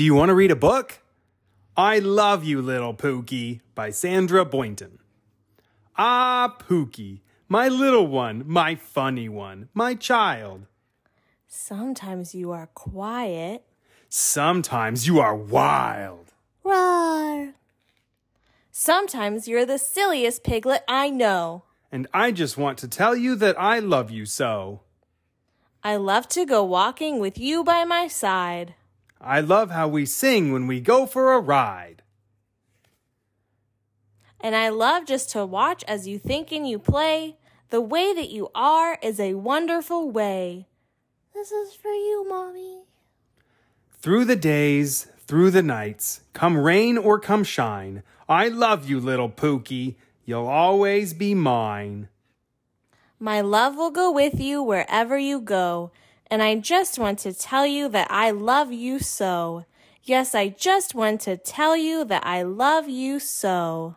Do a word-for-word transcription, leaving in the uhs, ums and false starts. Do you want to read a book? I Love You, Little Pookie by Sandra Boynton. Ah, Pookie, my little one, my funny one, my child. Sometimes you are quiet. Sometimes you are wild. Roar. Sometimes you're the silliest piglet I know. And I just want to tell you that I love you so. I love to go walking with you by my side. I love how we sing when we go for a ride. And I love just to watch as you think and you play. The way that you are is a wonderful way. This is for you, Mommy. Through the days, through the nights, come rain or come shine, I love you, little Pookie. You'll always be mine. My love will go with you wherever you go. And I just want to tell you that I love you so. Yes, I just want to tell you that I love you so.